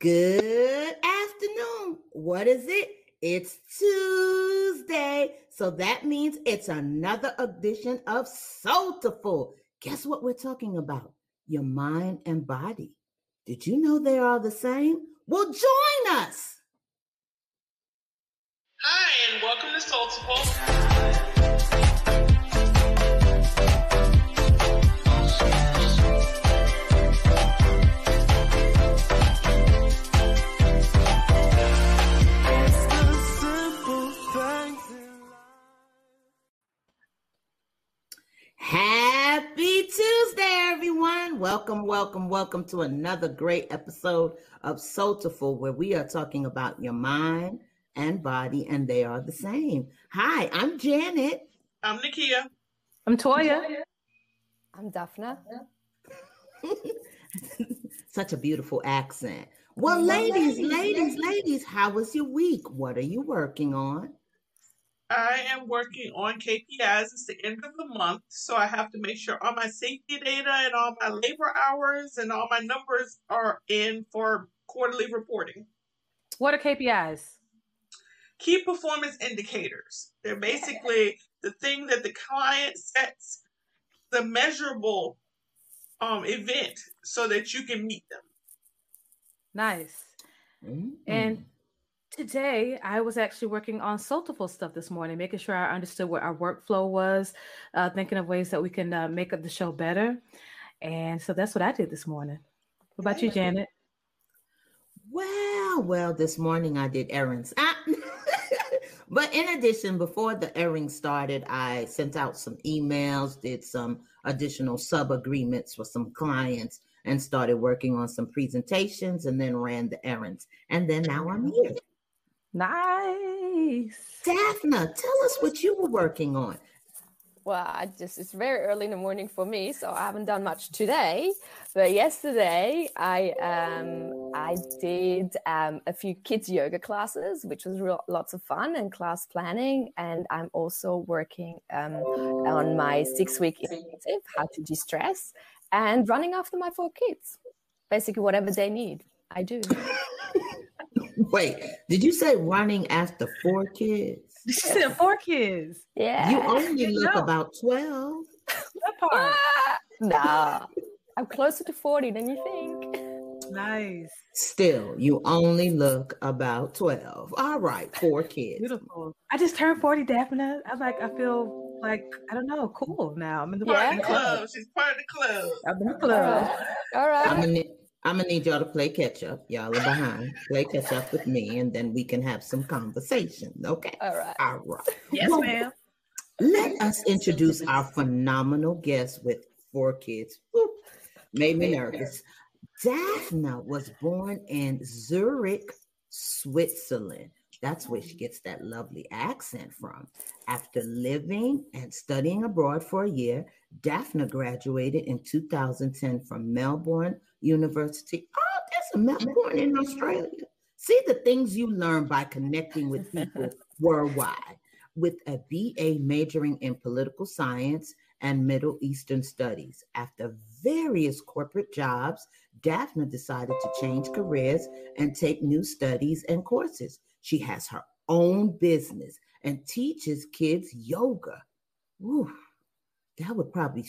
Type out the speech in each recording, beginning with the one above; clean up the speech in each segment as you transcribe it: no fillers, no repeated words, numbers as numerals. Good afternoon. What is it? It's Tuesday. So that means it's another edition of Soulful. Guess what we're talking about? Your mind and body. Did you know they are the same? Well, join us. Hi, and welcome to Soulful. Happy Tuesday, everyone. Welcome, welcome, welcome to another great episode of Soulful, where we are talking about your mind and body, and they are the same. Hi, I'm Janet. I'm Nakia. I'm Toya. I'm Daphna. Such a beautiful accent. Well, ladies, how was your week? What are you working on? I am working on KPIs. It's the end of the month, so I have to make sure all my safety data and all my labor hours and all my numbers are in for quarterly reporting. What are KPIs? Key performance indicators. They're basically the thing that the client sets, the measurable event, so that you can meet them. Nice. Mm-hmm. And today, I was actually working on Soulful stuff this morning, making sure I understood what our workflow was, thinking of ways that we can make up the show better. And so that's what I did this morning. What about you, Janet? Well, this morning I did errands. But in addition, before the airing started, I sent out some emails, did some additional sub-agreements for some clients, and started working on some presentations, and then ran the errands. And then now I'm here. Nice. Daphna, tell us what you were working on. Well, it's very early in the morning for me, so I haven't done much today. But yesterday, I did a few kids yoga classes, which was lots of fun, and class planning. And I'm also working on my 6-week intensive, how to de-stress, and running after my 4 kids. Basically, whatever they need, I do. Wait, did you say running after 4 kids? You said 4 kids. Yeah. You only look about 12. That part. Nah, I'm closer to 40 than you think. Nice. Still, you only look about 12. All right, 4 kids. Beautiful. I just turned 40, Daphna. I feel like, I don't know, cool now. I'm in the club. She's part of the club. I'm in the club. All right. I'm going to need y'all to play catch up. Y'all are behind. Play catch up with me, and then we can have some conversation. Okay? All right. Yes, well, ma'am. Let us introduce our phenomenal guest with 4 kids. Whoop. Made me nervous. Daphna was born in Zurich, Switzerland. That's where she gets that lovely accent from. After living and studying abroad for a year, Daphna graduated in 2010 from Melbourne University. Oh, there's a Melbourne in Australia. See the things you learn by connecting with people worldwide. With a BA majoring in political science and Middle Eastern studies. After various corporate jobs, Daphna decided to change careers and take new studies and courses. She has her own business and teaches kids yoga. Ooh, that would probably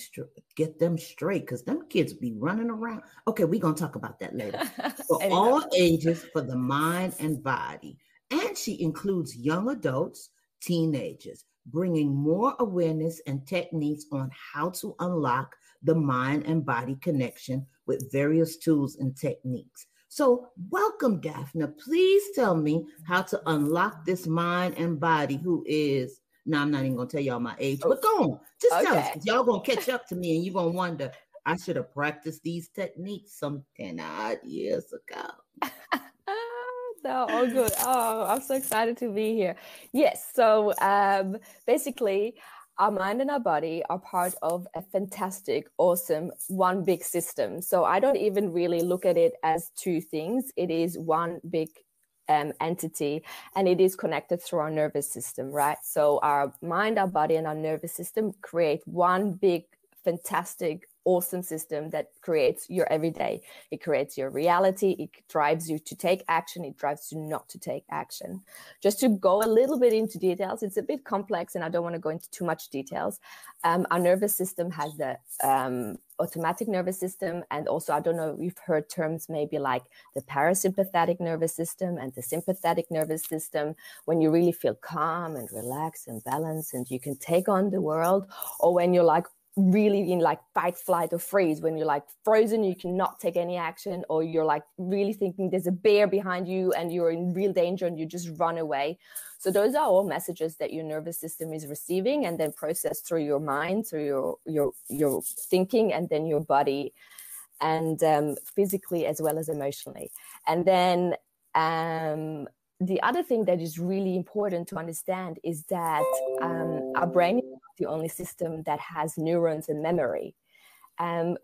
get them straight, because them kids be running around. Okay, we're going to talk about that later. For all ages, for the mind and body. And she includes young adults, teenagers, bringing more awareness and techniques on how to unlock the mind and body connection with various tools and techniques. So welcome, Daphna. Please tell me how to unlock this mind and body who is, now I'm not even going to tell y'all my age, but go on. Just tell us, 'cause y'all going to catch up to me and you're going to wonder, I should have practiced these techniques some 10-odd years ago. No, all good. Oh, I'm so excited to be here. Yes, so basically, our mind and our body are part of a fantastic, awesome, one big system. So I don't even really look at it as 2 things. It is one big entity, and it is connected through our nervous system, right? So our mind, our body, and our nervous system create one big, fantastic, awesome system that creates your everyday. It creates your reality. It drives you to take action. It drives you not to take action. Just to go a little bit into details, it's a bit complex and I don't want to go into too much details. Our nervous system has the automatic nervous system, and also, I don't know if you've heard terms maybe like the parasympathetic nervous system and the sympathetic nervous system, when you really feel calm and relaxed and balanced and you can take on the world, or when you're like really in like fight, flight or freeze, when you're like frozen, you cannot take any action, or you're like really thinking there's a bear behind you and you're in real danger and you just run away. So those are all messages that your nervous system is receiving and then processed through your mind, through your thinking, and then your body, and physically as well as emotionally. And then the other thing that is really important to understand is that our brain is not the only system that has neurons and memory.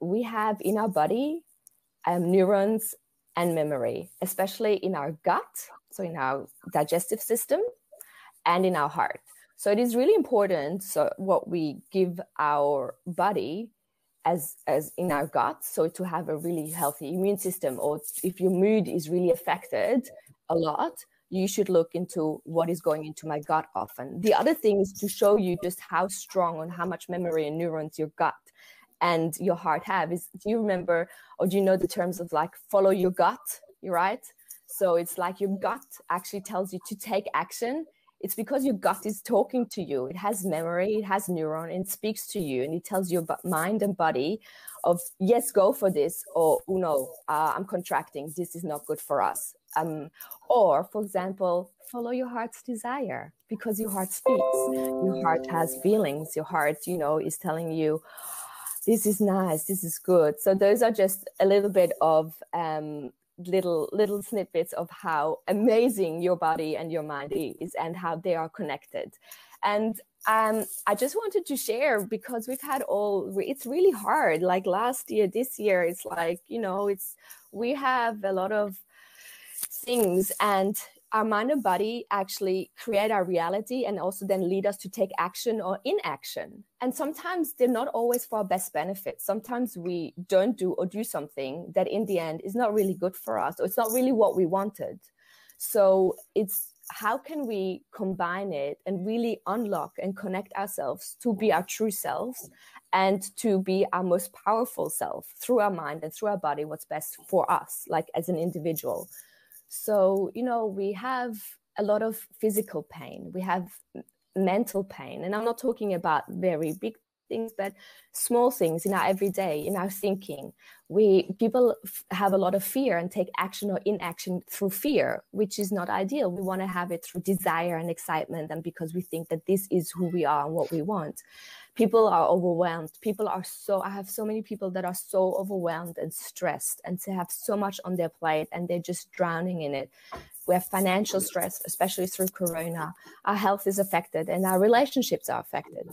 We have in our body neurons and memory, especially in our gut, so in our digestive system, and in our heart. So it is really important, so what we give our body as in our gut, so to have a really healthy immune system, or if your mood is really affected a lot, you should look into what is going into my gut often. The other thing is to show you just how strong and how much memory and neurons your gut and your heart have. Is, do you remember, or do you know the terms of like follow your gut, right? So it's like your gut actually tells you to take action. It's because your gut is talking to you. It has memory, it has neuron, and it speaks to you, and it tells your mind and body of, yes, go for this, or oh, no, I'm contracting, this is not good for us. Or, for example, follow your heart's desire, because your heart speaks. Your heart has feelings. Your heart, you know, is telling you, this is nice, this is good. So those are just a little bit of little snippets of how amazing your body and your mind is and how they are connected. And I just wanted to share, because we've had it's really hard. Like last year, this year, it's like, you know, we have a lot of things, and our mind and body actually create our reality and also then lead us to take action or inaction. And sometimes they're not always for our best benefit. Sometimes we don't do or do something that in the end is not really good for us, or it's not really what we wanted. So it's how can we combine it and really unlock and connect ourselves to be our true selves and to be our most powerful self through our mind and through our body, what's best for us, like as an individual. So, you know, we have a lot of physical pain, we have mental pain, and I'm not talking about very big things, but small things in our everyday, in our thinking. People have a lot of fear and take action or inaction through fear, which is not ideal. We want to have it through desire and excitement, and because we think that this is who we are and what we want. People are overwhelmed. I have so many people that are so overwhelmed and stressed, and they have so much on their plate and they're just drowning in it. We have financial stress, especially through Corona. Our health is affected and our relationships are affected.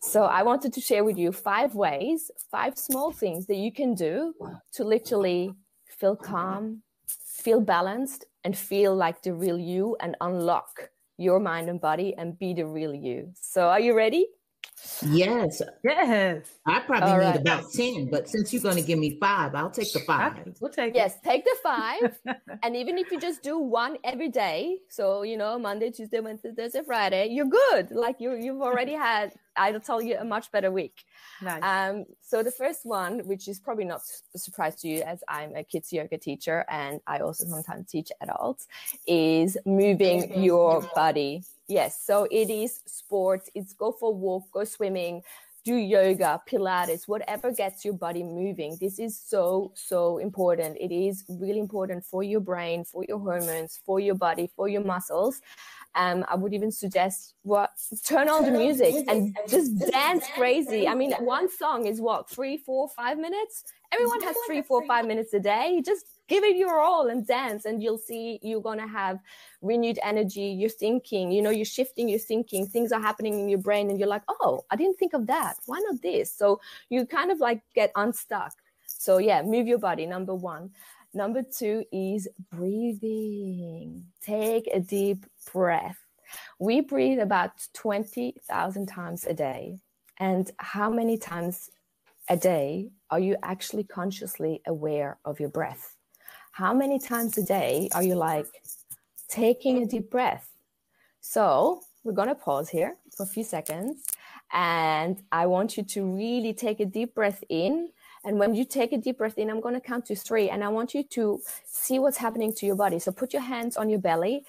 So I wanted to share with you 5 ways, 5 small things that you can do to literally feel calm, feel balanced, and feel like the real you, and unlock your mind and body and be the real you. So are you ready? Yes. Yes. I probably need about 10, but since you're going to give me 5, I'll take the 5. We'll take it. Take the 5. And even if you just do 1 every day, so, you know, Monday, Tuesday, Wednesday, Thursday, Friday, you're good. Like you've already had, I'll tell you, a much better week. Nice. So the first one, which is probably not a surprise to you, as I'm a kids yoga teacher and I also sometimes teach adults, is moving your body. Yes, so it is sports, it's go for a walk, go swimming, do yoga, Pilates, whatever gets your body moving. This is so, so important. It is really important for your brain, for your hormones, for your body, for your muscles. I would even suggest turn on the music and just dance crazy. I mean, one song is what, 3, 4, 5 minutes? Everyone has 3, 4, 5 minutes a day. Just give it your all and dance, and you'll see you're going to have renewed energy. You're thinking, you know, you're shifting, you're thinking, things are happening in your brain and you're like, oh, I didn't think of that. Why not this? So you kind of like get unstuck. So yeah, move your body, number 1. Number 2 is breathing. Take a deep breath. We breathe about 20,000 times a day. And how many times a day are you actually consciously aware of your breath? How many times a day are you like taking a deep breath? So we're going to pause here for a few seconds, and I want you to really take a deep breath in. And when you take a deep breath in, I'm going to count to three, and I want you to see what's happening to your body. So put your hands on your belly,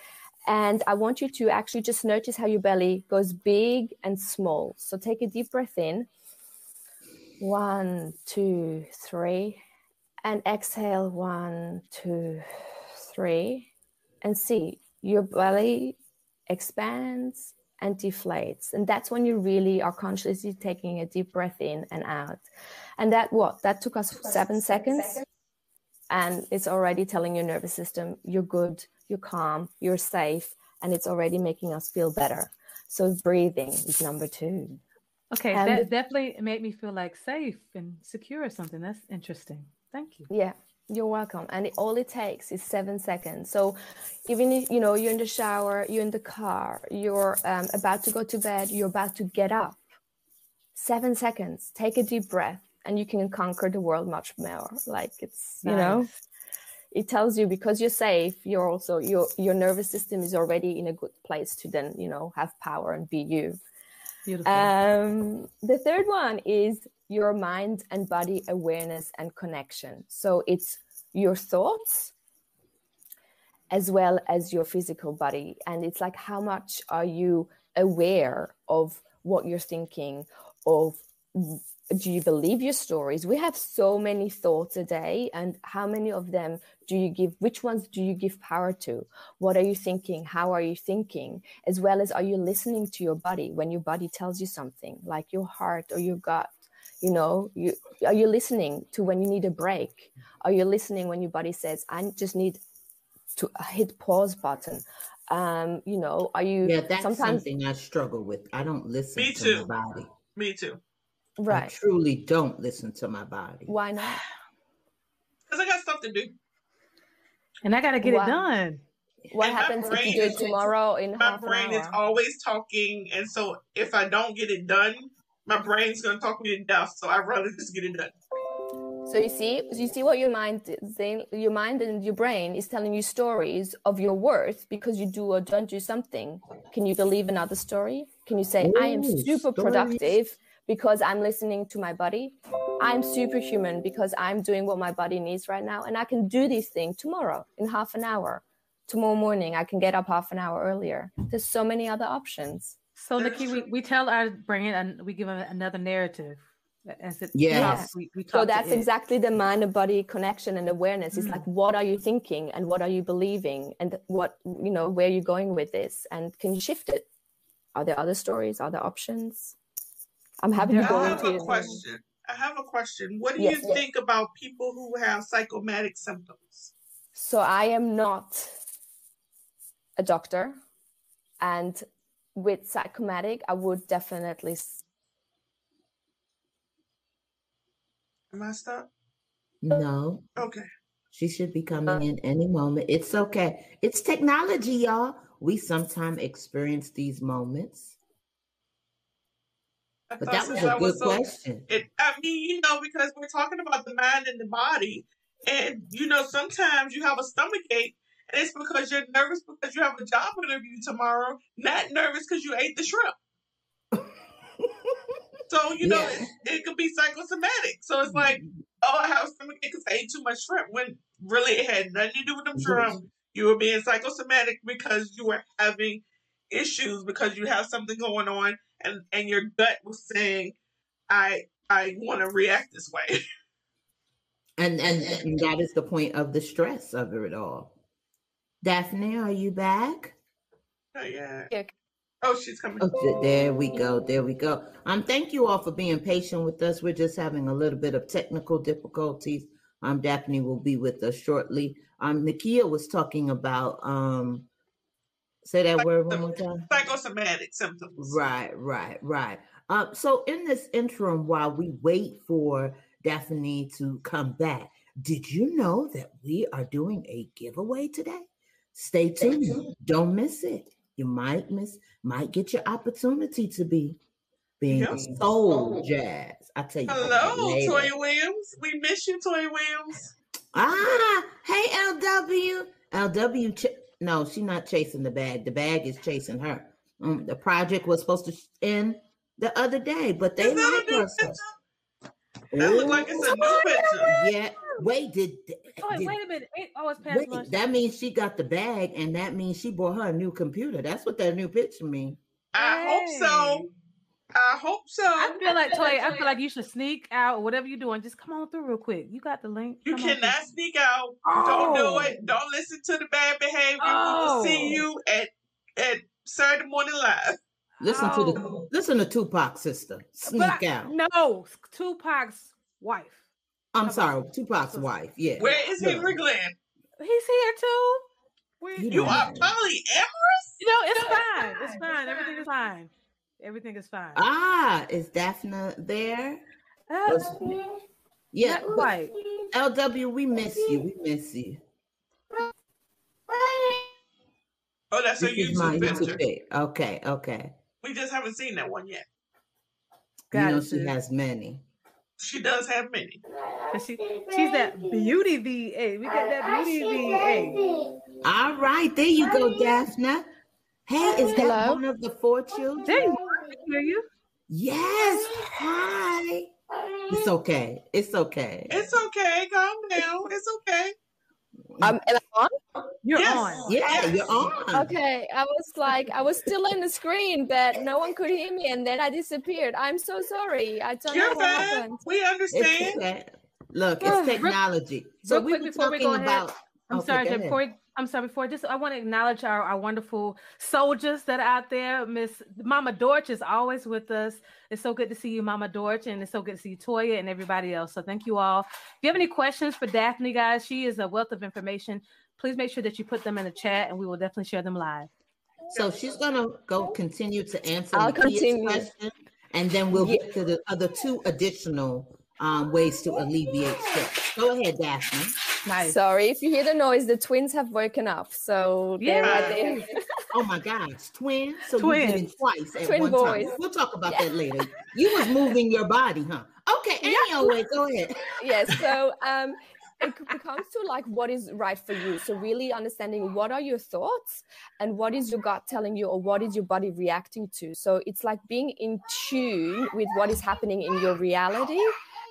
and I want you to actually just notice how your belly goes big and small. So take a deep breath in. 1, 2, 3. And exhale, 1, 2, 3. And see, your belly expands and deflates. And that's when you really are consciously taking a deep breath in and out. And that took us 7 seconds. And it's already telling your nervous system, you're good, you're calm, you're safe. And it's already making us feel better. So breathing is number 2. Okay, and that definitely made me feel like safe and secure or something. That's interesting. Thank you. Yeah, you're welcome. And all it takes is 7 seconds. So even if, you know, you're in the shower, you're in the car, you're about to go to bed, you're about to get up, 7 seconds, take a deep breath, and you can conquer the world much more. Like it's, nice. You know, it tells you because you're safe, you're also, your nervous system is already in a good place to then, you know, have power and be you. Beautiful. The third one is your mind and body awareness and connection. So it's your thoughts as well as your physical body. And it's like, how much are you aware of what you're thinking of? Do you believe your stories? We have so many thoughts a day, and how many of them do you give? Which ones do you give power to? What are you thinking? How are you thinking? As well as, are you listening to your body when your body tells you something, like your heart or your gut? You know, are you listening to when you need a break? Are you listening when your body says, I just need to hit pause button? You know, are you? Yeah, that's sometimes something I struggle with. I don't listen to my body. Me too. Right. I truly don't listen to my body. Why not? Because I got stuff to do. And I got to get it done. What happens if you do it tomorrow in half an hour? My brain is always talking. And so if I don't get it done, my brain's going to talk me to death. So I'd rather just get it done. So you see what your mind is saying. Your mind and your brain is telling you stories of your worth because you do or don't do something. Can you believe another story? Can you say, I am super productive because I'm listening to my body? I'm superhuman because I'm doing what my body needs right now. And I can do this thing tomorrow in half an hour. Tomorrow morning, I can get up half an hour earlier. There's so many other options. So, Nikki, we tell our brain and we give them another narrative. As it so that's exactly the mind and body connection and awareness. It's like, what are you thinking and what are you believing? And what, you know, where are you going with this? And can you shift it? Are there other stories, other options? I'm happy to go into it. I have a question. What do you think about people who have psychosomatic symptoms? So I am not a doctor, and with psychosomatic, I would definitely. Am I stuck? No. Okay. She should be coming in any moment. It's okay. It's technology, y'all. We sometimes experience these moments. But that was a good question. I mean, you know, because we're talking about the mind and the body, and, you know, sometimes you have a stomach ache, and it's because you're nervous because you have a job interview tomorrow, not nervous because you ate the shrimp. So, you know, it could be psychosomatic. So it's like, oh, I have a stomach ache because I ate too much shrimp, when really it had nothing to do with them shrimp. You were being psychosomatic because you were having issues because you have something going on. And your gut was saying, I want to react this way. And that is the point of the stress of it all. Daphne, are you back? Oh, yeah. Oh, she's coming. Oh, there we go. There we go. Thank you all for being patient with us. We're just having a little bit of technical difficulties. Daphne will be with us shortly. Nakia was talking about... Say that word one more time. Psychosomatic symptoms. Right. So in this interim, while we wait for Daphne to come back, did you know that we are doing a giveaway today? Stay tuned. Don't miss it. You might get your opportunity to be being soul jazz. I tell you. Hello, Toy Williams. We miss you, Toy Williams. Ah, hey, LW. LW, no, she's not chasing the bag. The bag is chasing her. The project was supposed to end the other day, but they like her. That looks like it's a new picture. Yeah. Wait, wait a minute. It's past lunch. That means she got the bag, and that means she bought her a new computer. That's what that new picture means. I hope so. I feel like, Toy, I feel like you should sneak out, whatever you're doing. Just come on through real quick. You got the link. You cannot sneak out. Oh. Don't do it. Don't listen to the bad behavior. Oh. We will see you at Saturday Morning Live. Listen to Tupac's sister. Sneak out. No, Tupac's wife. Tupac's wife. Yeah. Where is Henry Glenn? He's here too. You are polyamorous? No, it's fine. It's fine. Everything is fine. Everything is fine. Ah, is Daphna there? Yeah. Right. LW, we miss you. Oh, that's this a YouTube picture. Okay. We just haven't seen that one yet. She has many. She does have many. She's that beauty VA. We got that beauty VA. All right, there you go, Daphna. Hey, is that one of the four children? Hear you? Yes. Hi. It's okay. Calm down. It's okay. And I'm on? You're on. Yeah, you're on. Okay. I was still in the screen, but no one could hear me, and then I disappeared. I'm so sorry. I don't know what happened. We understand. It's technology. So we were talking about. Before, just I want to acknowledge our wonderful soldiers that are out there. Miss Mama Dorch is always with us. It's so good to see you, Mama Dorch, and it's so good to see you, Toya, and everybody else. So thank you all. If you have any questions for Daphna, guys, she is a wealth of information. Please make sure that you put them in the chat, and we will definitely share them live. So she's going to continue to answer the question, and then we'll get to the other two additional ways to alleviate stress. Go ahead, Daphna. Nice. Sorry, if you hear the noise, the twins have woken up. So they're right there. Oh my gosh, twins! So you did it twice at one time. We'll talk about that later. You was moving your body, huh? Okay. Anyway, go ahead. Yes. So it comes to like what is right for you. So really understanding what are your thoughts and what is your gut telling you or what is your body reacting to. So it's like being in tune with what is happening in your reality.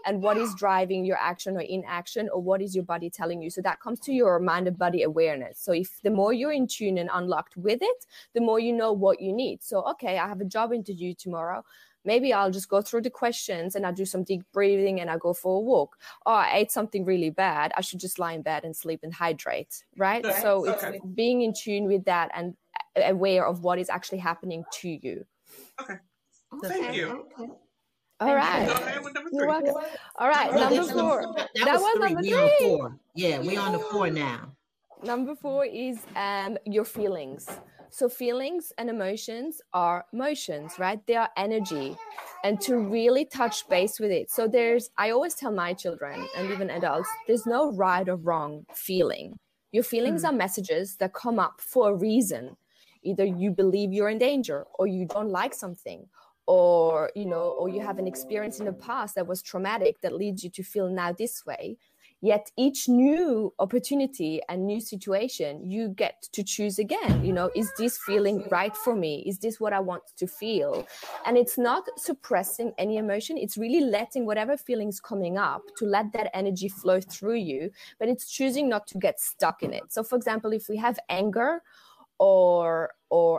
And what is driving your action or inaction, or what is your body telling you? So that comes to your mind and body awareness. So if the more you're in tune and unlocked with it, the more you know what you need. So, okay, I have a job interview tomorrow. Maybe I'll just go through the questions and I do some deep breathing and I go for a walk. Oh, I ate something really bad. I should just lie in bed and sleep and hydrate, right? Okay. So it's being in tune with that and aware of what is actually happening to you. Okay. Thank you. Okay. All right. You're welcome. All right. Number 4. That was number 3. Yeah, we're on the 4 now. Number 4 is your feelings. So feelings and emotions are motions, right? They are energy. And to really touch base with it. So I always tell my children and even adults, there's no right or wrong feeling. Your feelings are messages that come up for a reason. Either you believe you're in danger or you don't like something. Or, or you have an experience in the past that was traumatic that leads you to feel now this way. Yet each new opportunity and new situation, you get to choose again. Is this feeling right for me? Is this what I want to feel? And it's not suppressing any emotion. It's really letting whatever feeling's coming up to let that energy flow through you. But it's choosing not to get stuck in it. So, for example, if we have anger or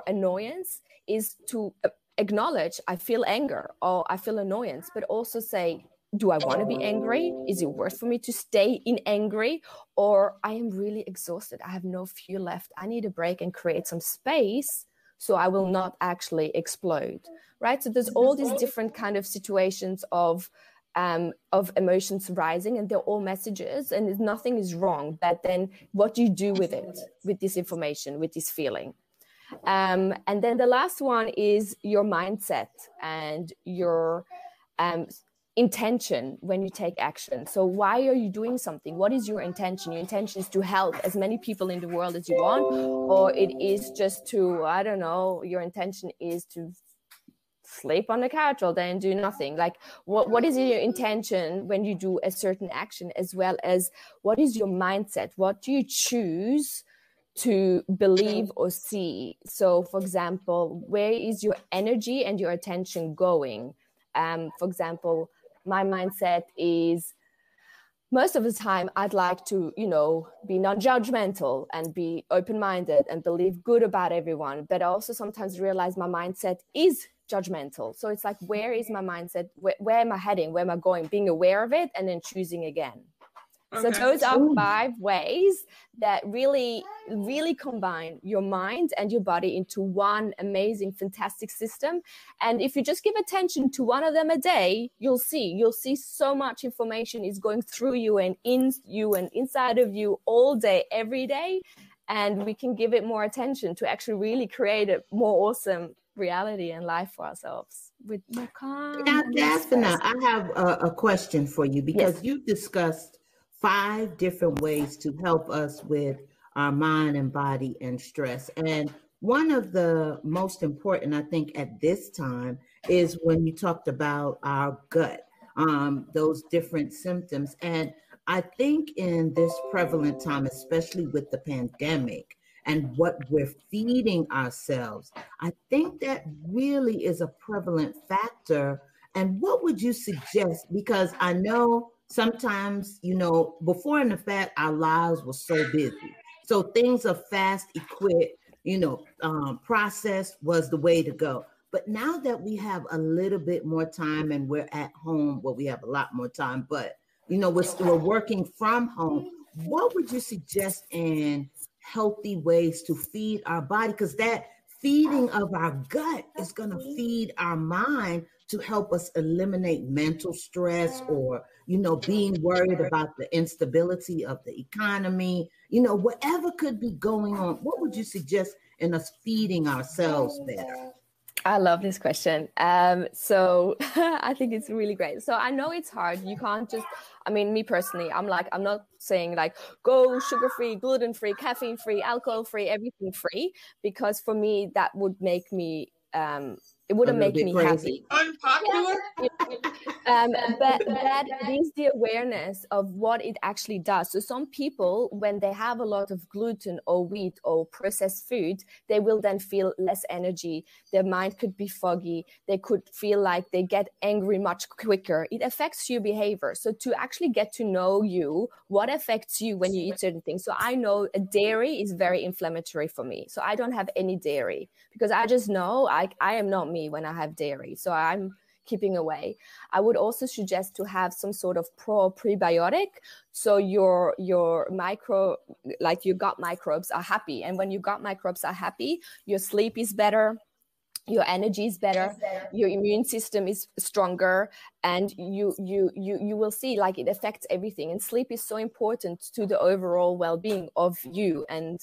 annoyance is to acknowledge I feel anger or I feel annoyance, but also say, do I want to be angry? Is it worth for me to stay in angry? Or I am really exhausted. I have no fuel left. I need a break and create some space so I will not actually explode, right? So there's all these different kind of situations of emotions rising, and they're all messages, and nothing is wrong. But then what do you do with it, with this information, with this feeling? And then the last one is your mindset and your intention when you take action. So why are you doing something? What is your intention? Your intention is to help as many people in the world as you want, or it is just to, your intention is to sleep on the couch all day and do nothing. Like, what is your intention when you do a certain action, as well as what is your mindset? What do you choose to believe or see? So, for example, where is your energy and your attention going? For example, my mindset is, most of the time, I'd like to, you know, be non-judgmental and be open-minded and believe good about everyone. But I also sometimes realize my mindset is judgmental. So it's like, where is my mindset? Where am I heading? Where am I going? Being aware of it and then choosing again. Okay. So those are 5 ways that really, really combine your mind and your body into one amazing, fantastic system. And if you just give attention to one of them a day, you'll see so much information is going through you and in you and inside of you all day, every day. And we can give it more attention to actually really create a more awesome reality and life for ourselves with more calm. Now, Daphna, I have a question for you, because yes, you discussed 5 different ways to help us with our mind and body and stress. And one of the most important, I think, at this time is when you talked about our gut, those different symptoms. And I think in this prevalent time, especially with the pandemic and what we're feeding ourselves, I think that really is a prevalent factor. And what would you suggest? Because I know sometimes, you know, before in the fact, our lives were so busy. So things are fast, equipped, you know, processed was the way to go. But now that we have a little bit more time and we're at home, well, we have a lot more time, but, you know, we're working from home. What would you suggest in healthy ways to feed our body? Because that feeding of our gut is going to feed our mind to help us eliminate mental stress or, you know, being worried about the instability of the economy, you know, whatever could be going on. What would you suggest in us feeding ourselves better? I love this question. So I think it's really great. So I know it's hard. You can't just, I mean, me personally, I'm not saying like, go sugar-free, gluten-free, caffeine-free, alcohol-free, everything free, because for me, that would make me, it wouldn't make me crazy. Happy. Unpopular. But that is the awareness of what it actually does. So some people, when they have a lot of gluten or wheat or processed food, they will then feel less energy. Their mind could be foggy. They could feel like they get angry much quicker. It affects your behavior. So to actually get to know you, what affects you when you eat certain things. So I know a dairy is very inflammatory for me. So I don't have any dairy because I just know I am not me when I have dairy, so I'm keeping away. I would also suggest to have some sort of prebiotic, so your gut microbes are happy, and when your gut microbes are happy, your sleep is better, your energy is better, your immune system is stronger, and you will see like it affects everything. And sleep is so important to the overall well-being of you, and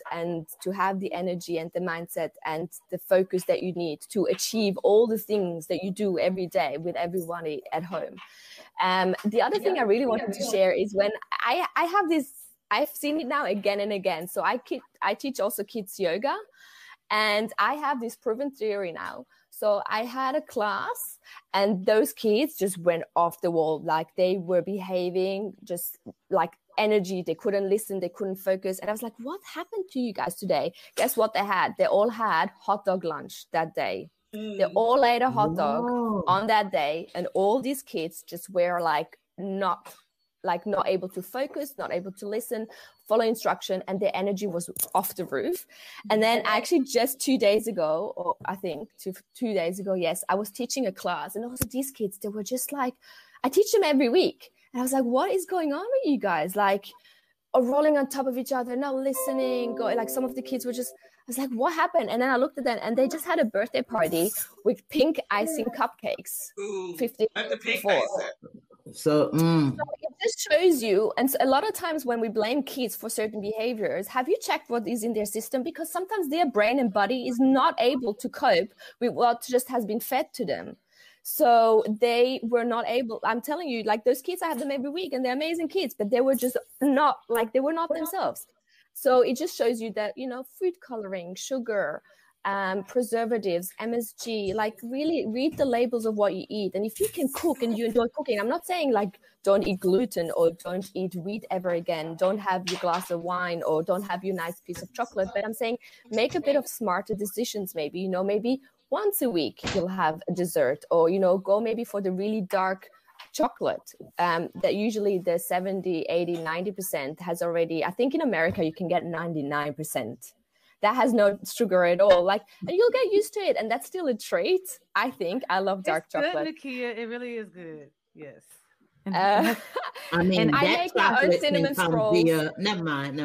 to have the energy and the mindset and the focus that you need to achieve all the things that you do every day with everybody at home. The other thing I really wanted to share is when I have this, I've seen it now again and again. So I teach also kids yoga. And I have this proven theory now. So I had a class and those kids just went off the wall. Like they were behaving just like energy. They couldn't listen. They couldn't focus. And I was like, what happened to you guys today? Guess what they had? They all had hot dog lunch that day. They all ate a hot dog on that day. And all these kids just were not able to focus, not able to listen, follow instruction, and their energy was off the roof. And then actually just 2 days ago, or I think 2 days ago, yes, I was teaching a class, and also these kids, they were just like, I teach them every week. And I was like, what is going on with you guys? Like, are rolling on top of each other, not listening. Like some of the kids were just, I was like, what happened? And then I looked at them and they just had a birthday party with pink icing cupcakes. Ooh, 50 at the pink icing. So it just shows you, and a lot of times when we blame kids for certain behaviors, have you checked what is in their system? Because sometimes their brain and body is not able to cope with what just has been fed to them. So they were not able, I'm telling you, like those kids, I have them every week and they're amazing kids, but they were just not, like they were not themselves. So it just shows you that, you know, food coloring, sugar, preservatives, MSG, like really read the labels of what you eat. And if you can cook and you enjoy cooking, I'm not saying like don't eat gluten or don't eat wheat ever again, don't have your glass of wine or don't have your nice piece of chocolate, but I'm saying make a bit of smarter decisions maybe, you know, maybe once a week you'll have a dessert or, you know, go maybe for the really dark chocolate that usually the 70, 80, 90% has already, I think in America you can get 99%. That has no sugar at all. Like, and you'll get used to it. And that's still a trait, I think. I love dark chocolate. It's good, Nakia. It really is good. Yes. I mean, and I make my own cinnamon scrolls. Never mind.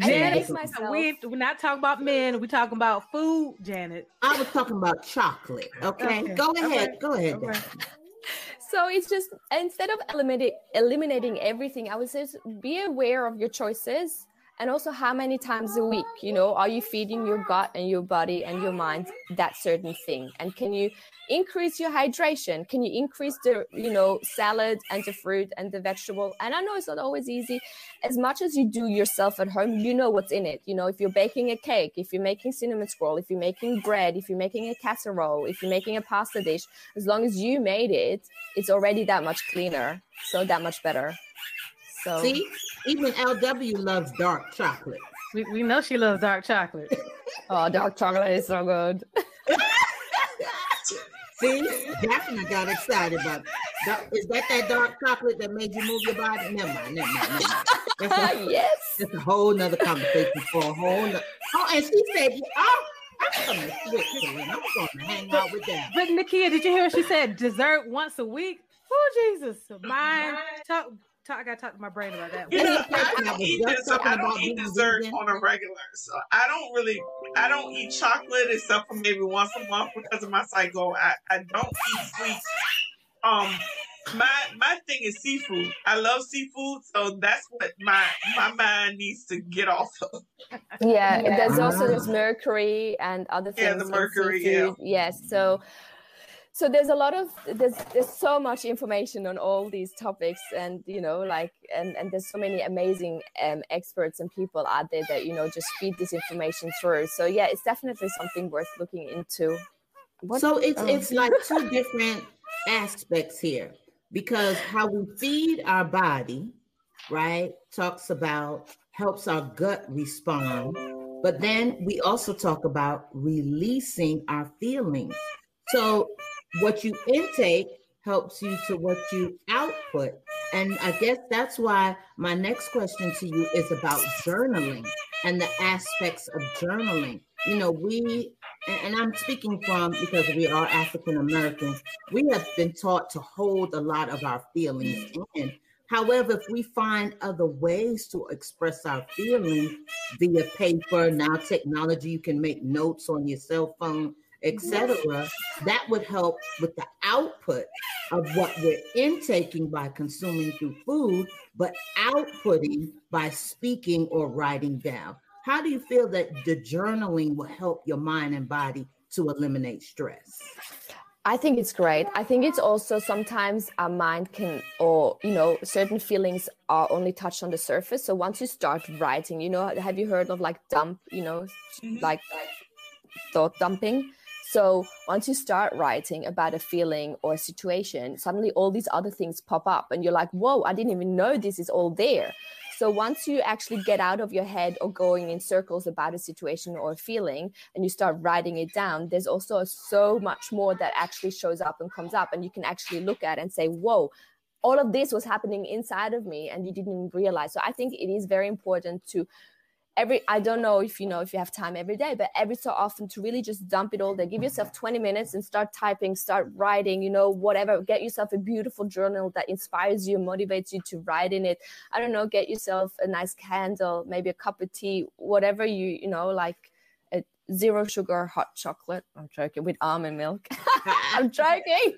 Janet, we're not talking about men. We're talking about food, Janet. I was talking about chocolate. Okay. Go ahead. Okay. So it's just, instead of eliminating everything, I would say be aware of your choices. And also how many times a week, you know, are you feeding your gut and your body and your mind that certain thing? And can you increase your hydration? Can you increase the, you know, salad and the fruit and the vegetable? And I know it's not always easy. As much as you do yourself at home, you know what's in it. You know, if you're baking a cake, if you're making cinnamon scroll, if you're making bread, if you're making a casserole, if you're making a pasta dish, as long as you made it, it's already that much cleaner. So that much better. So. See, even LW loves dark chocolate. We know she loves dark chocolate. Oh, dark chocolate is so good. See, Daphna got excited about it. Is that dark chocolate that made you move your body? Never mind. That's a whole nother conversation for a whole nother. Oh, and she said, oh, I'm going to Switzerland. I'm going to hang out with that. But Nakia, did you hear what she said? Dessert once a week? Oh, Jesus. I gotta talk to my brain about that. You know, I don't eat dessert on a regular, so I don't eat chocolate except for maybe once a month because of my cycle. I don't eat sweets. My thing is seafood. I love seafood, so that's what my mind needs to get off of. Yeah. There's also this mercury and other things. Yeah, the mercury. Yeah. Yes, so. So there's a lot of there's so much information on all these topics, and you know, like and there's so many amazing experts and people out there that, you know, just feed this information through. So yeah, it's definitely something worth looking into. It's like two different aspects here, because how we feed our body, right, talks about helps our gut respond, but then we also talk about releasing our feelings. So what you intake helps you to what you output. And I guess that's why my next question to you is about journaling and the aspects of journaling. You know, and I'm speaking from, because we are African Americans, we have been taught to hold a lot of our feelings in. However, if we find other ways to express our feelings via paper, now technology, you can make notes on your cell phone, etc., that would help with the output of what we're intaking by consuming through food, but outputting by speaking or writing down. How do you feel that the journaling will help your mind and body to eliminate stress? I think it's great. I think it's also sometimes our mind can, or, you know, certain feelings are only touched on the surface. So once you start writing, you know, have you heard of like dump, you know, like thought dumping? So once you start writing about a feeling or a situation, suddenly all these other things pop up and you're like, whoa, I didn't even know this is all there. So once you actually get out of your head or going in circles about a situation or a feeling and you start writing it down, there's also so much more that actually shows up and comes up, and you can actually look at and say, whoa, all of this was happening inside of me and you didn't even realize. So I think it is very important to I don't know if you know if you have time every day, but every so often to really just dump it all there. Give yourself 20 minutes and start typing, start writing, you know, whatever. Get yourself a beautiful journal that inspires you, motivates you to write in it. I don't know, get yourself a nice candle, maybe a cup of tea, whatever you know, like a zero sugar hot chocolate. I'm joking, with almond milk. I'm joking.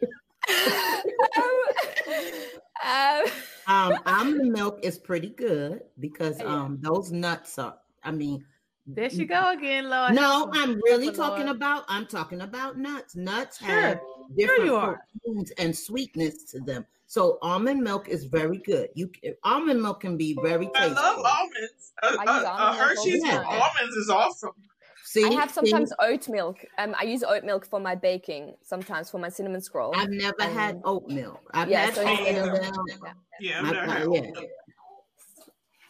Almond milk is pretty good because those nuts are. I mean, there she go again, Lord. No, I'm talking about nuts. Nuts have different proteins and sweetness to them. So almond milk is very good. Almond milk can be very tasty. I love almonds. Hershey's almonds is awesome. See, I have sometimes oat milk. I use oat milk for my baking, sometimes for my cinnamon scroll. I've never had oat milk.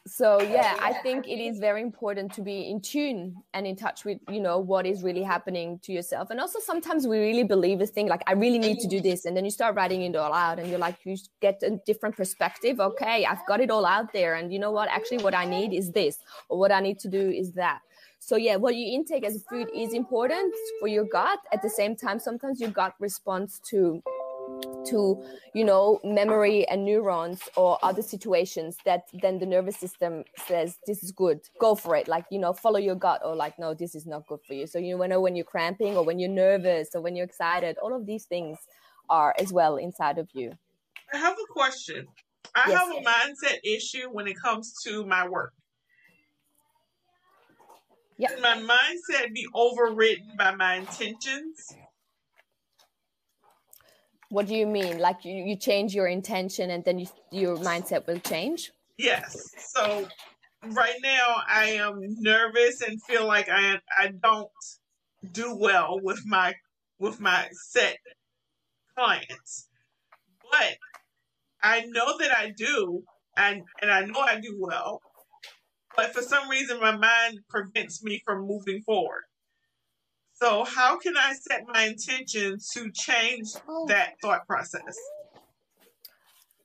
So yeah, I think it is very important to be in tune and in touch with, you know, what is really happening to yourself. And also sometimes we really believe a thing, like I really need to do this. And then you start writing it all out and you're like, you get a different perspective. Okay, I've got it all out there. And you know what, actually what I need is this, or what I need to do is that. So yeah, what you intake as food is important for your gut. At the same time, sometimes your gut responds to you know, memory and neurons or other situations that then the nervous system says, this is good, go for it, like, you know, follow your gut, or like, no, this is not good for you. So you know, when you're cramping or when you're nervous or when you're excited, all of these things are as well inside of you. I have a question. I have a mindset issue when it comes to my work. Can my mindset be overridden by my intentions? What do you mean? Like you change your intention and then your mindset will change? Yes. So right now I am nervous and feel like I don't do well with my set clients. But I know that I do, and I know I do well. But for some reason my mind prevents me from moving forward. So how can I set my intention to change that thought process?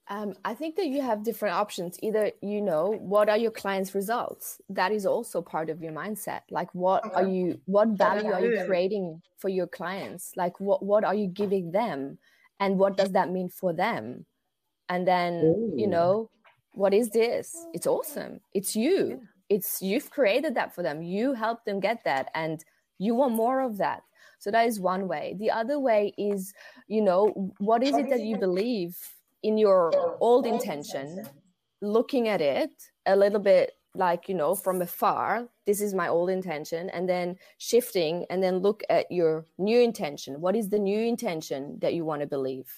I think that you have different options. Either, you know, what are your clients' results? That is also part of your mindset. Like, what value are you creating for your clients? Like, what are you giving them? And what does that mean for them? And then, you know, what is this? It's awesome. It's you. It's, you've created that for them. You helped them get that. And you want more of that. So that is one way. The other way is, you know, what is it that you believe in your old intention, looking at it a little bit like, you know, from afar, this is my old intention, and then shifting and then look at your new intention. What is the new intention that you want to believe?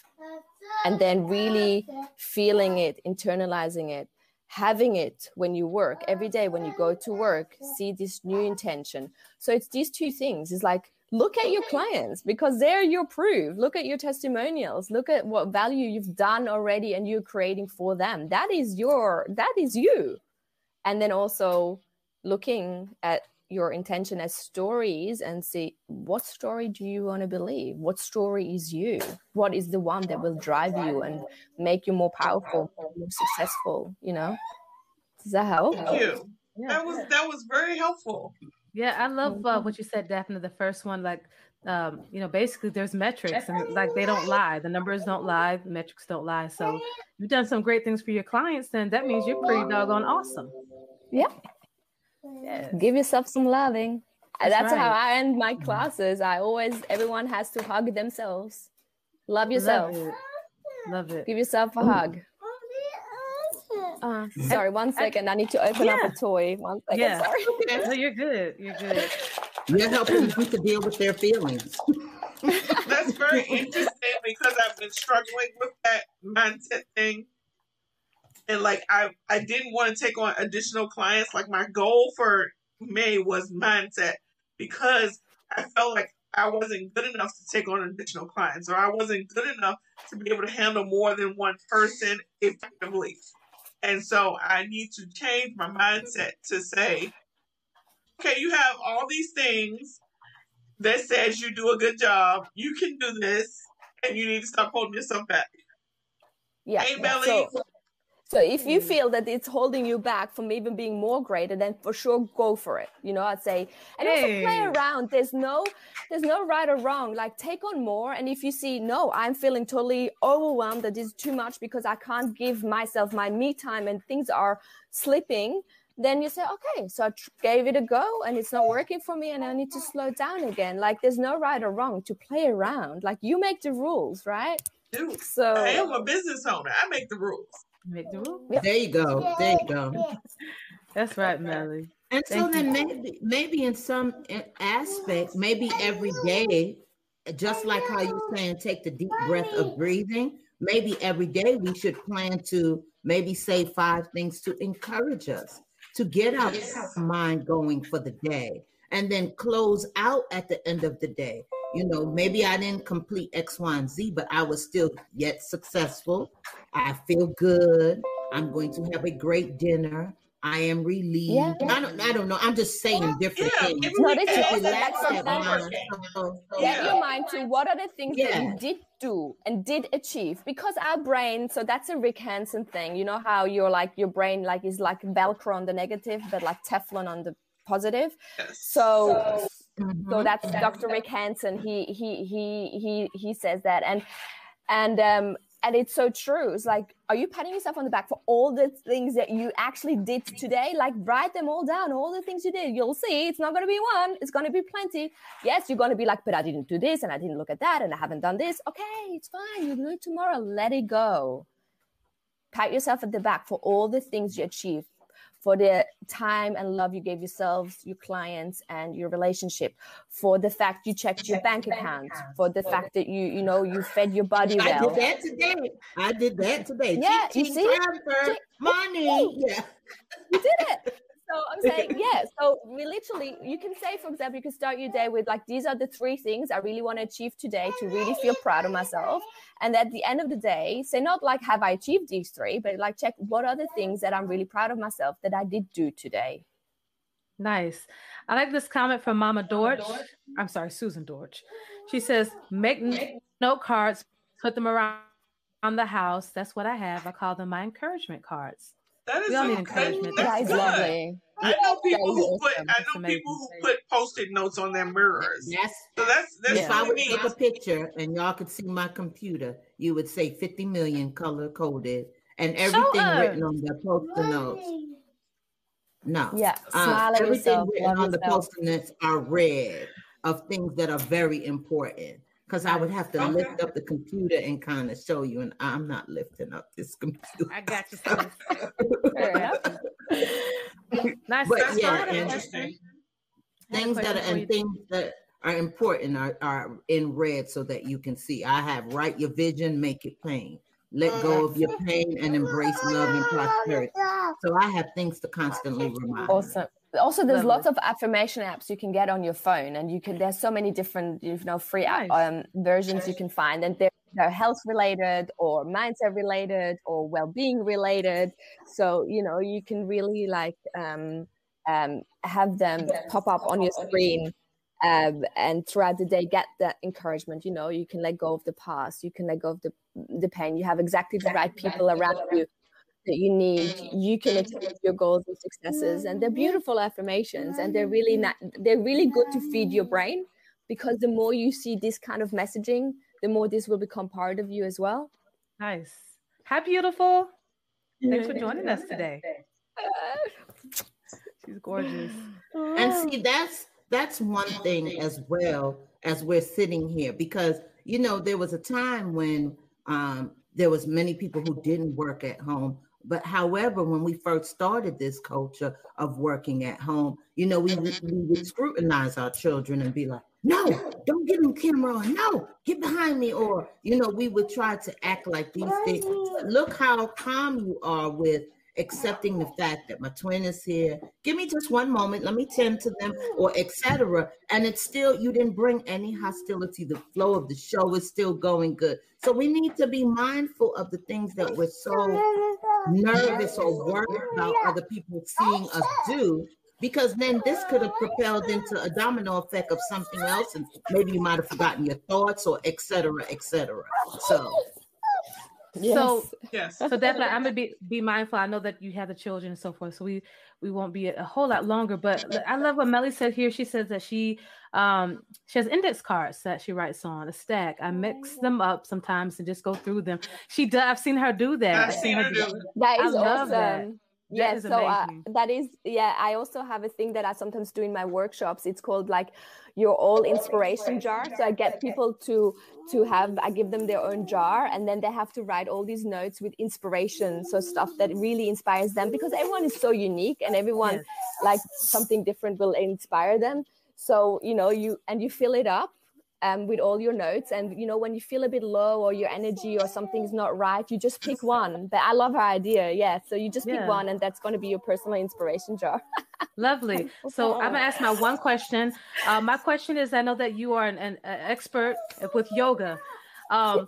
And then really feeling it, internalizing it, having it when you work every day, when you go to work, see this new intention. So it's these two things. It's like, look at your clients, because they're your proof. Look at your testimonials. Look at what value you've done already and you're creating for them. That is you. And then also looking at your intention as stories and see, what story do you want to believe? What story is you? What is the one that will drive you and make you more powerful, more successful, you know? Does that help? Thank you. Yeah. That was very helpful. Yeah, I love what you said, Daphna, the first one, like, you know, basically there's metrics and like, they don't lie. The numbers don't lie. The metrics don't lie. So you've done some great things for your clients, then that means you're pretty doggone awesome. Yeah. Yes. Give yourself some loving. That's right. How I end my classes. Everyone has to hug themselves. Love yourself. Love it. Give yourself a hug. Sorry, one second. I need to open up a toy. One second. Yeah. Sorry. No, you're good. You're good. You're helping them to deal with their feelings. That's very interesting, because I've been struggling with that mindset thing. And like, I didn't want to take on additional clients. Like, my goal for May was mindset, because I felt like I wasn't good enough to take on additional clients, or I wasn't good enough to be able to handle more than one person effectively. And so I need to change my mindset to say, okay, you have all these things that says you do a good job. You can do this, and you need to stop holding yourself back. Yeah. Hey, Melly. So if you feel that it's holding you back from even being more greater, then for sure go for it. You know, I'd say, and also play around. There's no right or wrong. Like, take on more. And if you see, no, I'm feeling totally overwhelmed, that is too much because I can't give myself my me time and things are slipping, then you say, okay, so I gave it a go and it's not working for me and I need to slow down again. Like, there's no right or wrong to play around. Like, you make the rules, right? Dude, so I am a business owner. I make the rules. There you go. There you go. That's right, Melly. And so then maybe in some aspect, maybe every day, just like how you're saying, take the deep breath of breathing, maybe every day we should plan to maybe say 5 things to encourage us, to get our mind going for the day and then close out at the end of the day. You know, maybe I didn't complete X, Y, and Z, but I was still yet successful. I feel good. I'm going to have a great dinner. I am relieved. Yeah. I don't know. I'm just saying different things. Get your mind to what are the things that you did do and did achieve, because our brain, so that's a Rick Hansen thing. You know how you're like, your brain like is like Velcro on the negative, but like Teflon on the positive. Yes. So that's Dr. Rick Hansen. He says that. And it's so true. It's like, are you patting yourself on the back for all the things that you actually did today? Like, write them all down, all the things you did. You'll see it's not going to be one. It's going to be plenty. Yes, you're going to be like, but I didn't do this and I didn't look at that and I haven't done this. Okay, it's fine. You'll do it tomorrow. Let it go. Pat yourself at the back for all the things you achieved, for the time and love you gave yourselves, your clients, and your relationship, for the fact you checked your bank account, for the fact that you know you fed your body well. I did that today. Yeah, you see, money. Yeah, you did it. So I'm saying, so we literally, you can say, for example, you can start your day with like, these are the 3 things I really want to achieve today to really feel proud of myself. And at the end of the day, say not like, have I achieved these 3, but like, check what are the things that I'm really proud of myself that I did do today. Nice. I like this comment from Mama Dorch. I'm sorry, Susan Dorch. She says, make note cards, put them around the house. That's what I have. I call them my encouragement cards. That is encouragement. That's lovely. I know people who put Post-it notes on their mirrors. Yes. So that's if I would take a picture and y'all could see my computer, you would say 50 million color coded and everything written on the Post-it notes. No. Yeah. Everything written on the Post-it notes are red, of things that are very important. Because I would have to lift up the computer and kind of show you, and I'm not lifting up this computer. I got you. Nice. But things that are important are in red so that you can see. I have write your vision, make it plain. Let go of your pain and embrace love and prosperity. So I have things to constantly remind. Awesome. Also, there's lots of affirmation apps you can get on your phone, and you can. There's so many different, free versions you can find, and they're health related, or mindset related, or well-being related. So you can really like have them pop up on your screen, and throughout the day get that encouragement. You can let go of the past, you can let go of the pain. You have exactly the right people around you that you need. You can achieve your goals and successes, and they're beautiful affirmations, and they're really good to feed your brain, because the more you see this kind of messaging, the more this will become part of you as well. Nice. Hi, beautiful. Thanks for joining us today. She's gorgeous. And see, that's one thing as well, as we're sitting here, because there was a time when there was many people who didn't work at home. But however, when we first started this culture of working at home, we would scrutinize our children and be like, no, don't get on camera, or no, get behind me. Or, we would try to act like these things. Look how calm you are with accepting the fact that my twin is here. Give me just one moment. Let me tend to them, or etc. And it's still, you didn't bring any hostility. The flow of the show is still going good. So we need to be mindful of the things that we're so nervous or worried about other people seeing us do, because then this could have propelled into a domino effect of something else, and maybe you might have forgotten your thoughts, or etc. etc. So. Yes. So definitely, I'm gonna be mindful. I know that you have the children and so forth, so we won't be a whole lot longer. But I love what Melly said here. She says that she has index cards that she writes on a stack. I mix them up sometimes and just go through them. She does. I've seen her do that. That is awesome. Yes. Yeah, so I also have a thing that I sometimes do in my workshops. It's called like your all inspiration jar. So I get people I give them their own jar, and then they have to write all these notes with inspiration. So stuff that really inspires them, because everyone is so unique, and everyone like something different will inspire them. So, you fill it up, with all your notes. And, you know, when you feel a bit low or your energy or something's not right, you just pick one. But I love her idea. Yeah. So you just pick one, and that's going to be your personal inspiration jar. Lovely. So I'm going to ask my one question. My question is, I know that you are an expert with yoga.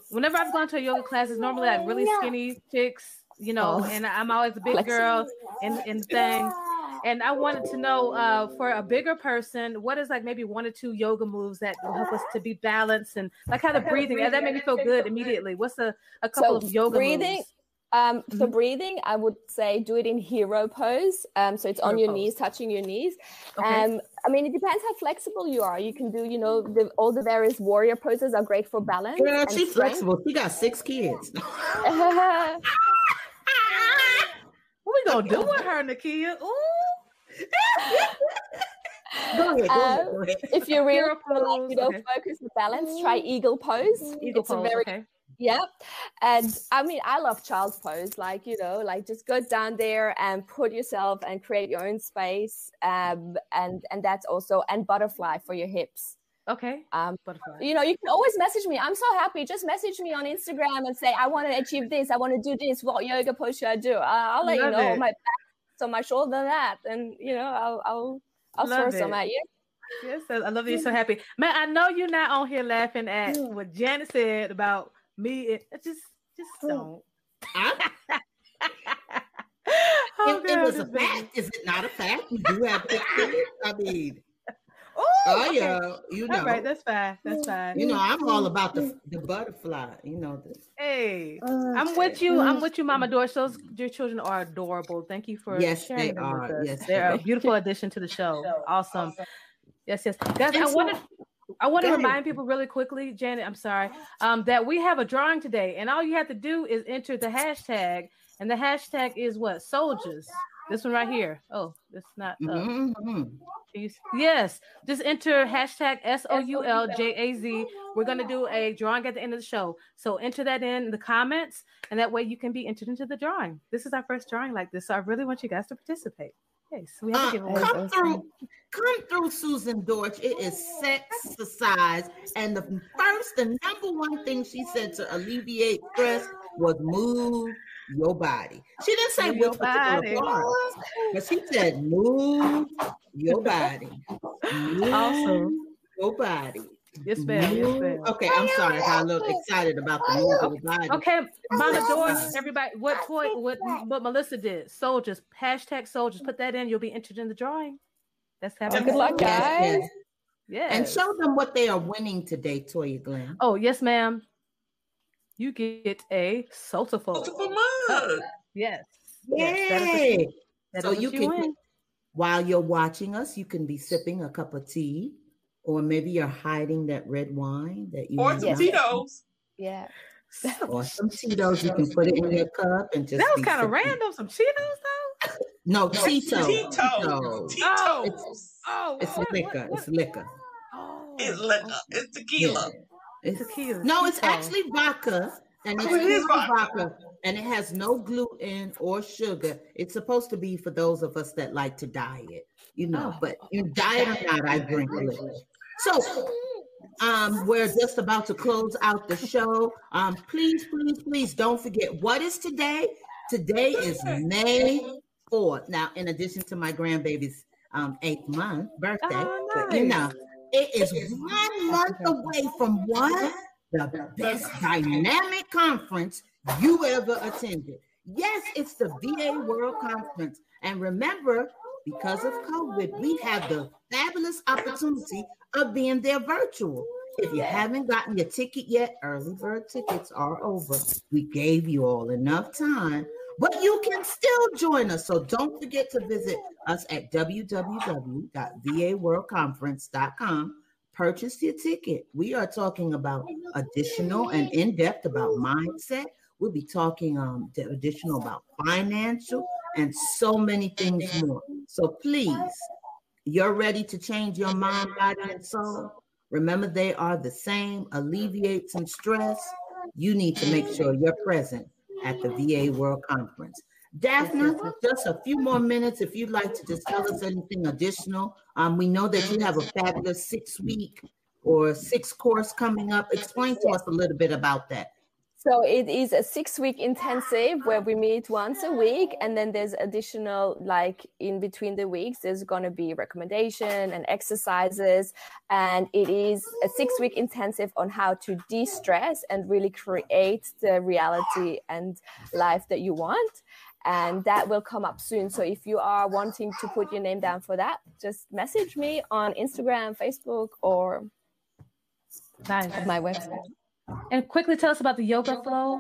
Whenever I've gone to a yoga class, it's normally like really skinny chicks, you know, and I'm always a big girl and things. And I wanted to know, for a bigger person, what is like maybe one or two yoga moves that will help us to be balanced, and like how the breathing, that made me feel good immediately. What's a couple of yoga moves? So breathing, I would say do it in hero pose. So it's on your knees, touching your knees. I mean, it depends how flexible you are. You can do, you know, all the various warrior poses are great for balance. Girl, she's flexible. She got 6 kids. What we gonna do with her, Nakia? Ooh. Go ahead. If you're really like, you know, focus the balance, try eagle pose. Yeah. And I mean, I love child's pose. Like, you know, like just go down there and put yourself and create your own space. And that's also, and butterfly for your hips. Okay. Butterfly. You know, you can always message me. I'm so happy. Just message me on Instagram and say, I want to achieve this. I want to do this. What yoga pose should I do? I'll let you know. My back, so my shoulder, that. And, you know, I'll throw some at you. Yes. I love you. So happy. Man, I know you're not on here laughing at what Janet said about me. Just don't. It was a fact. Is it not a fact? You do have pictures. I mean, yeah, you know. All right, that's fine. That's fine. You know, I'm all about the butterfly. You know this. Hey, I'm with you. I'm with you, Mama Doris. Those, your children are adorable. Thank you for sharing them with us. Yes, they're a beautiful addition to the show. Awesome. Yes, yes. Guys, I want to remind people really quickly, Janet, I'm sorry, that we have a drawing today, and all you have to do is enter the hashtag, and the hashtag is what? Soldiers. This one right here. Oh, it's not up. Yes, just enter hashtag SOULJAZ. We're going to do a drawing at the end of the show. So enter that in the comments, and that way you can be entered into the drawing. This is our first drawing like this, so I really want you guys to participate. Yes, we have to give come through, Susan Dorch. It is sexercise, and the first and number one thing she said to alleviate stress was move your body. She didn't say which particular part, but she said move your body. Move your body. Yes, ma'am. Yes, ma'am. Okay, I'm sorry. I got a little excited about the move your body. Okay, Mama Doris, everybody, what Melissa did. Soldiers, hashtag soldiers. Put that in. You'll be entered in the drawing. That's happening. Good luck, guys. Yeah. And show them what they are winning today, Toya Glenn. Oh, yes, ma'am. You get a Soulful mug. Yes. Yay. Yes, so you can, while you're watching us, you can be sipping a cup of tea. Or maybe you're hiding that red wine that you or some Tito's. Yeah. Or some Tito's. You can put it in your cup and just. That was kind of random. Some Cheetos though? No, Tito's. Tito's. Oh, it's liquor. It's liquor. It's liquor. It's tequila. It's tequila. No, it's actually vodka. And it's vodka. And it has no gluten or sugar. It's supposed to be for those of us that like to diet. You know, but you diet or not, I drink liquor. So we're just about to close out the show. Please, please, please don't forget, what is today? Today is May 4th. Now, in addition to my grandbaby's 8th month birthday, but, you know, it is 1 month away from what? The best dynamic conference you ever attended. Yes, it's the VA World Conference. And remember, because of COVID, we have the fabulous opportunity of being there virtual. If you haven't gotten your ticket yet, early bird tickets are over. We gave you all enough time, but you can still join us. So don't forget to visit us at www.vaworldconference.com. Purchase your ticket. We are talking about additional and in-depth about mindset. We'll be talking additional about financial and so many things more. So please, you're ready to change your mind, body, and soul. Remember, they are the same. Alleviate some stress. You need to make sure you're present at the VA World Conference. Daphna, just a few more minutes if you'd like to just tell us anything additional. We know that you have a fabulous 6-week or six-course coming up. Explain to us a little bit about that. So it is a 6-week intensive where we meet once a week, and then there's additional, like in between the weeks, there's going to be recommendation and exercises. And it is a 6-week intensive on how to de-stress and really create the reality and life that you want. And that will come up soon. So if you are wanting to put your name down for that, just message me on Instagram, Facebook, or my website. And quickly tell us about the yoga flow.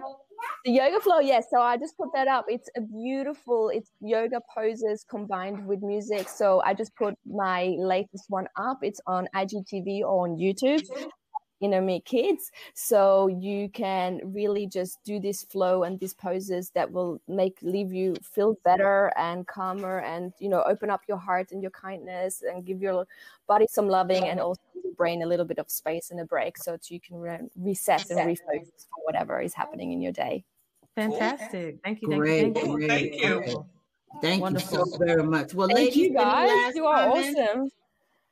The yoga flow, yes. So I just put that up. It's a beautiful, it's yoga poses combined with music. So I just put my latest one up. It's on IGTV or on YouTube, Me Kids. So you can really just do this flow and these poses that will leave you feel better and calmer and, open up your heart and your kindness and give your body some loving and also your brain a little bit of space and a break so that you can reset and refocus for whatever is happening in your day. Fantastic. Thank you. Great. Thank you. Thank you so very much. Well, ladies, you guys, you are awesome.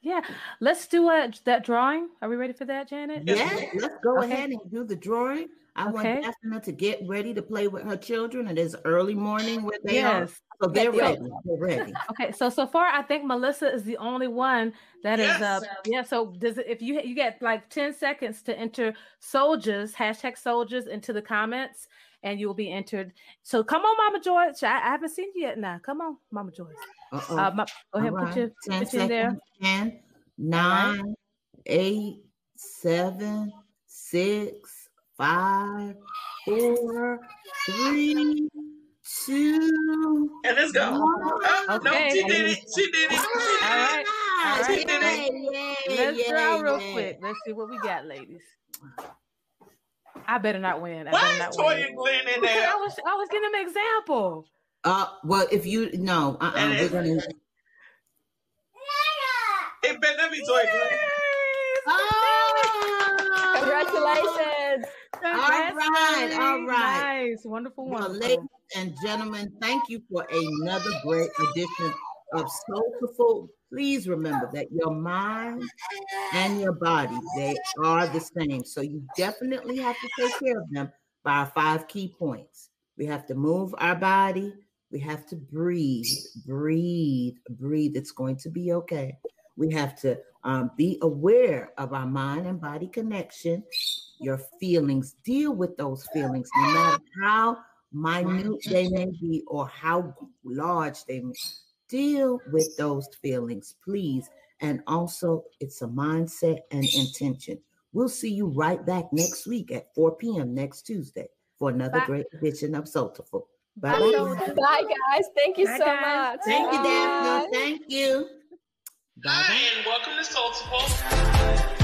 Yeah, let's do that drawing. Are we ready for that, Janet? Yeah, let's go ahead and do the drawing. I want Daphna to get ready to play with her children. It is early morning where they are, so they're ready. They're ready. Okay, so far I think Melissa is the only one that is up. Yeah, so if you get like 10 seconds to enter soldiers, #soldiers into the comments, and you'll be entered. So come on, Mama Joyce. I haven't seen you yet now. Come on, Mama Joyce. Go ahead, put your picture in there. 10, 9, 8, 7, 6, 5, 4, 3, 2. And let's go. No, she did it. She did it. All right. Let's draw real quick. Let's see what we got, ladies. I better not win. Why is Toya Glenn in there? I was giving him an example. Well, if you no, it better be Toya Glenn. Oh, congratulations! All right. Nice, wonderful. Well, ladies and gentlemen, thank you for another great edition of Soulful. Please remember that your mind and your body, they are the same. So you definitely have to take care of them by our 5 key points. We have to move our body. We have to breathe. It's going to be okay. We have to be aware of our mind and body connection, your feelings. Deal with those feelings no matter how minute they may be or how large they may be. Deal with those feelings, please. And also, it's a mindset and intention. We'll see you right back next week at 4 p.m. next Tuesday for another great edition of Soulful. Bye. Bye, guys. Thank you so much. Thank you, Daphna. Thank you. Bye. Hi, and welcome to Soulful.